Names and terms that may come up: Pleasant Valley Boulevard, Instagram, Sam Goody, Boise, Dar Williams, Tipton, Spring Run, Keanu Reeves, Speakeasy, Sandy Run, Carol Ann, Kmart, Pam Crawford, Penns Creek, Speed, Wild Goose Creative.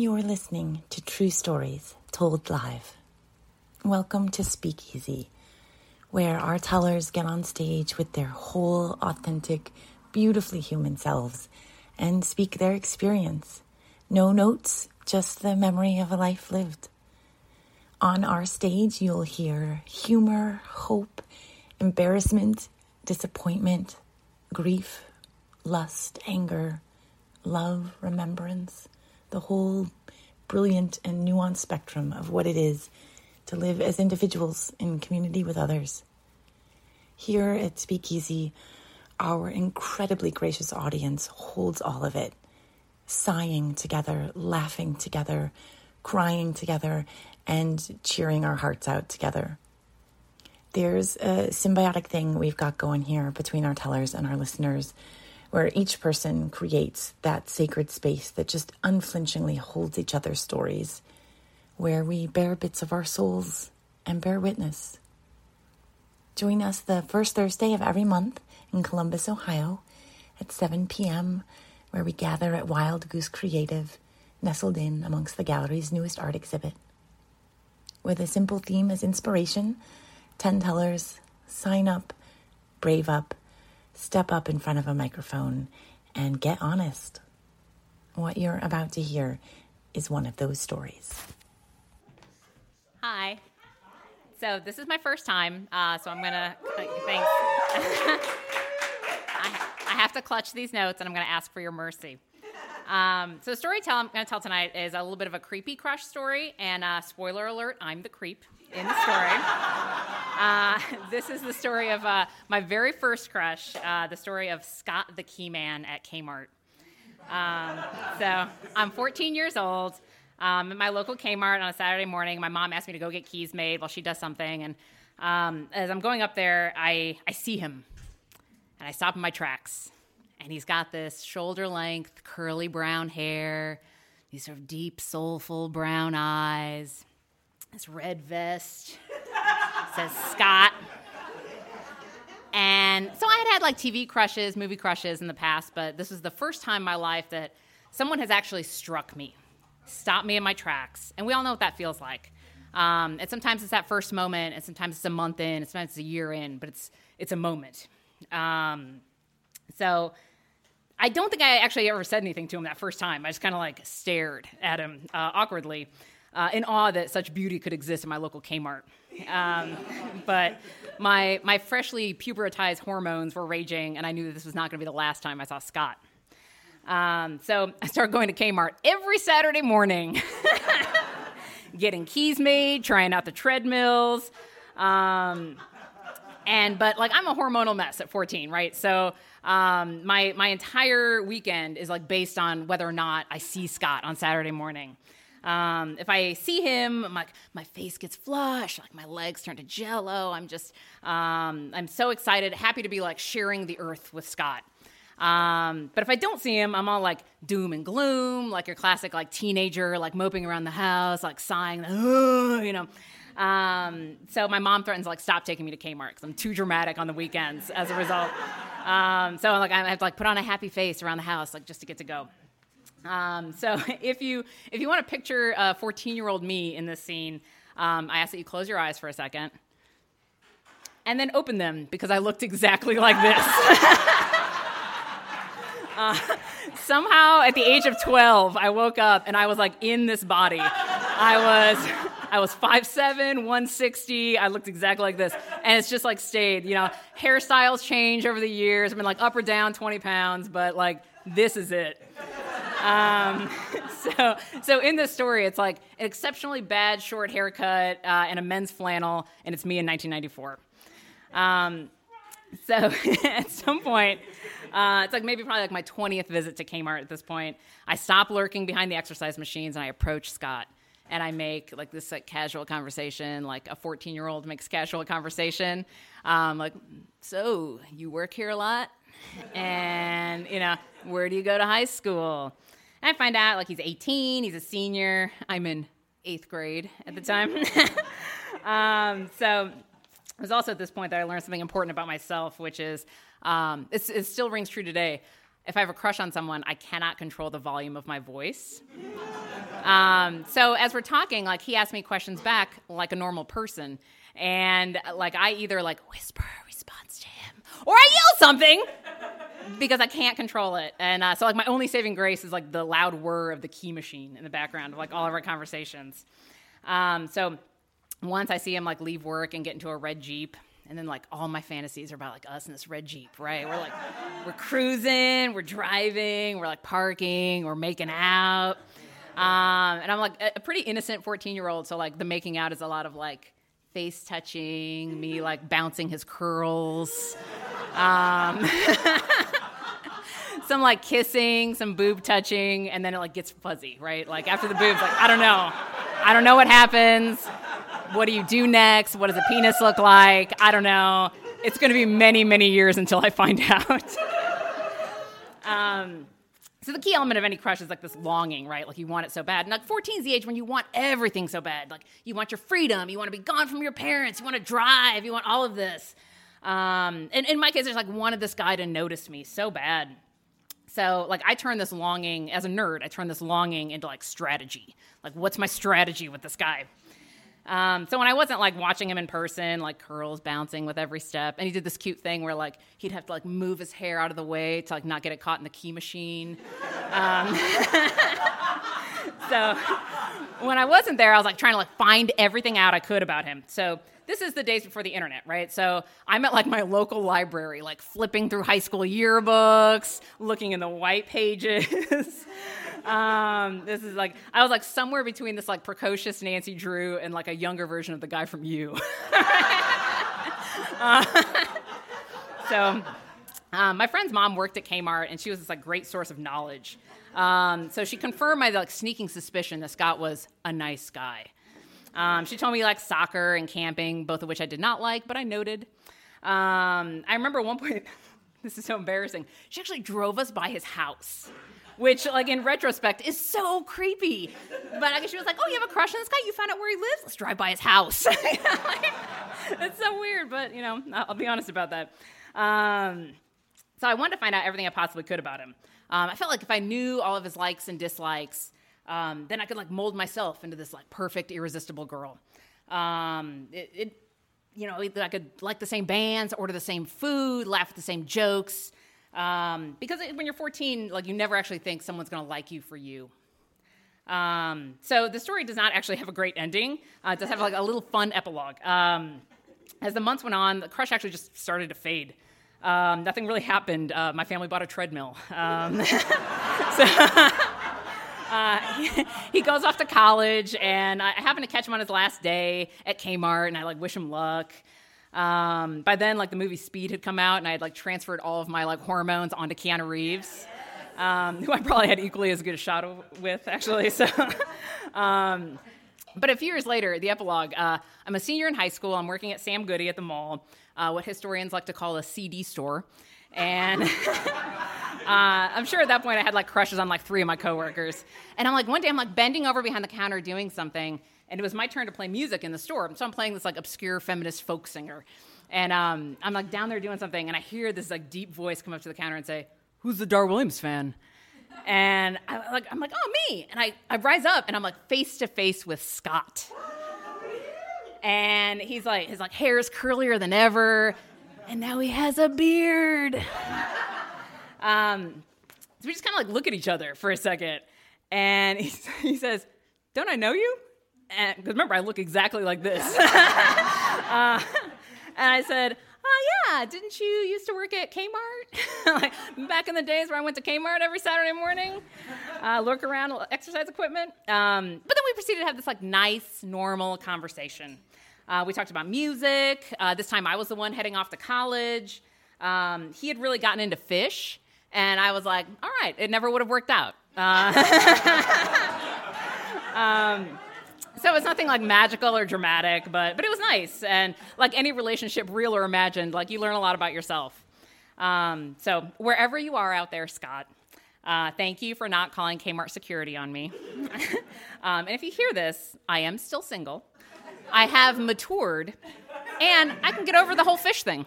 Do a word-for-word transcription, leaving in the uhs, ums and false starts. You're listening to True Stories Told Live. Welcome to Speakeasy, where our tellers get on stage with their whole, authentic, beautifully human selves and speak their experience. No notes, just the memory of a life lived. On our stage, you'll hear humor, hope, embarrassment, disappointment, grief, lust, anger, love, remembrance, the whole brilliant and nuanced spectrum of what it is to live as individuals in community with others. Here at Speakeasy, our incredibly gracious audience holds all of it, sighing together, laughing together, crying together, and cheering our hearts out together. There's a symbiotic thing we've got going here between our tellers and our listeners, where each person creates that sacred space that just unflinchingly holds each other's stories, where we bear bits of our souls and bear witness. Join us the first Thursday of every month in Columbus, Ohio at seven p.m., where we gather at Wild Goose Creative, nestled in amongst the gallery's newest art exhibit. With a simple theme as inspiration, ten tellers sign up, brave up, step up in front of a microphone and get honest. What you're about to hear is one of those stories. Hi. So this is my first time, uh, so I'm going to... Thanks. I, I have to clutch these notes, and I'm going to ask for your mercy. Um, so the story tell I'm going to tell tonight is a little bit of a creepy crush story, and uh, spoiler alert, I'm the creep in the story. Uh, this is the story of uh, my very first crush, uh, the story of Scott the Key Man at Kmart. Um, so I'm fourteen years old. Um, at my local Kmart on a Saturday morning, my mom asked me to go get keys made while she does something. And um, as I'm going up there, I, I see him. And I stop in my tracks. And he's got this shoulder-length, curly brown hair, these sort of deep, soulful brown eyes, this red vest. Says Scott. And so I had had like T V crushes, movie crushes in the past, but this was the first time in my life that someone has actually struck me, stopped me in my tracks. And we all know what that feels like. Um, and sometimes it's that first moment, and sometimes it's a month in, and sometimes it's a year in, but it's it's a moment. Um, so I don't think I actually ever said anything to him that first time. I just kind of like stared at him uh, awkwardly. Uh, in awe that such beauty could exist in my local Kmart. Um, but my my freshly pubertized hormones were raging, and I knew that this was not going to be the last time I saw Scott. Um, so I started going to Kmart every Saturday morning, getting keys made, trying out the treadmills. Um, and But, like, I'm a hormonal mess at fourteen, right? So um, my my entire weekend is, like, based on whether or not I see Scott on Saturday morning. Um, if I see him, I'm like, my face gets flushed, like my legs turn to jello. I'm just, um, I'm so excited, happy to be like sharing the earth with Scott. Um, but if I don't see him, I'm all like doom and gloom, like your classic like teenager, like moping around the house, like sighing, oh, you know. Um, so my mom threatens to like stop taking me to Kmart because I'm too dramatic on the weekends as a result. um, so like I have to like put on a happy face around the house, like just to get to go. Um, so if you if you want to picture a fourteen-year-old me in this scene, um, I ask that you close your eyes for a second and then open them because I looked exactly like this. uh, somehow at the age of twelve, I woke up and I was like in this body. I was I was five seven, one sixty. I looked exactly like this. And it's just like stayed, you know, hairstyles change over the years. I've been like up or down twenty pounds, but like this is it. Um, so, so in this story, it's like an exceptionally bad short haircut, uh, and a men's flannel, and it's me in nineteen ninety-four. Um, so at some point, uh, it's like maybe probably like my twentieth visit to Kmart at this point, I stop lurking behind the exercise machines and I approach Scott and I make like this like casual conversation, like a fourteen year old makes casual conversation. Um, like, so you work here a lot? And, you know, where do you go to high school? And I find out, like, he's eighteen, he's a senior. I'm in eighth grade at the time. um, so it was also at this point that I learned something important about myself, which is, um, it's, it still rings true today. if I have a crush on someone, I cannot control the volume of my voice. Um, so as we're talking, like, he asked me questions back like a normal person. And like, I either like whisper a response to him or I yell something because I can't control it. And uh, so like my only saving grace is like the loud whir of the key machine in the background of like all of our conversations. Um, so once I see him like leave work and get into a red Jeep, and then like all my fantasies are about like us in this red Jeep, right? We're like, we're cruising, we're driving, we're like parking, we're making out. Um, and I'm like a pretty innocent fourteen-year-old, so like the making out is a lot of like face touching, me like bouncing his curls, um, some like kissing, some boob touching, and then it like gets fuzzy, right? Like after the boobs, like I don't know. I don't know what happens. What do you do next? What does a penis look like? I don't know. It's going to be many, many years until I find out. um, so the key element of any crush is like this longing, right? Like you want it so bad. And like fourteen is the age when you want everything so bad. Like you want your freedom. You want to be gone from your parents. You want to drive. You want all of this. Um, and in my case, there's like wanted this guy to notice me so bad. So, like, I turn this longing, as a nerd, I turn this longing into, like, strategy. Like, what's my strategy with this guy? Um, so when I wasn't, like, watching him in person, like, curls bouncing with every step, and he did this cute thing where, like, he'd have to, like, move his hair out of the way to, like, not get it caught in the key machine. Um, so when I wasn't there, I was, like, trying to, like, find everything out I could about him. So this is the days before the internet, right? So I'm at like my local library, like flipping through high school yearbooks, looking in the white pages. um, this is like, I was like somewhere between this like precocious Nancy Drew and like a younger version of the guy from You. uh, so um, my friend's mom worked at Kmart and she was this like great source of knowledge. Um, so she confirmed my like sneaking suspicion that Scott was a nice guy. Um, she told me, like, soccer and camping, both of which I did not like, but I noted. Um, I remember at one point, this is so embarrassing, she actually drove us by his house, which, like, in retrospect, is so creepy. But I guess she was like, oh, you have a crush on this guy? You found out where he lives? Let's drive by his house. It's so weird, but, you know, I'll be honest about that. Um, so I wanted to find out everything I possibly could about him. Um, I felt like if I knew all of his likes and dislikes, Um, then I could like mold myself into this like perfect, irresistible girl. Um, it, it, you know, I could like the same bands, order the same food, laugh at the same jokes. Um, because when you're fourteen, like you never actually think someone's gonna like you for you. Um, so the story does not actually have a great ending. Uh, it does have like a little fun epilogue. Um, as the months went on, the crush actually just started to fade. Um, nothing really happened. Uh, my family bought a treadmill. Um, so... Uh, he, he goes off to college, and I happen to catch him on his last day at Kmart, and I, like, wish him luck. Um, by then, like, the movie Speed had come out, and I had, like, transferred all of my, like, hormones onto Keanu Reeves, um, who I probably had equally as good a shot o- with, actually. So, um, but a few years later, the epilogue, uh, I'm a senior in high school. I'm working at Sam Goody at the mall, uh, what historians like to call a C D store. And uh, I'm sure at that point I had like crushes on like three of my coworkers. And I'm like, one day I'm like bending over behind the counter doing something. And it was my turn to play music in the store. So I'm playing this like obscure feminist folk singer. And um, I'm like down there doing something. And I hear this like deep voice come up to the counter and say, who's the Dar Williams fan? And I, like, I'm like, oh, me. And I, I rise up and I'm like face to face with Scott. And he's like, his like hair is curlier than ever. And now he has a beard. um, so we just kind of like look at each other for a second. And he, he says, don't I know you? Because remember, I look exactly like this. uh, and I said, oh, yeah, didn't you used to work at Kmart? like, back in the days where I went to Kmart every Saturday morning, uh, lurk around exercise equipment. Um, but then we proceeded to have this like nice, normal conversation. Uh, we talked about music. Uh, this time I was the one heading off to college. Um, he had really gotten into fish, and I was like, all right, it never would have worked out. Uh, um, so it's nothing like magical or dramatic, but but it was nice. And like any relationship, real or imagined, like you learn a lot about yourself. Um, so wherever you are out there, Scott, uh, thank you for not calling Kmart security on me. um, and if you hear this, I am still single. I have matured, and I can get over the whole fish thing.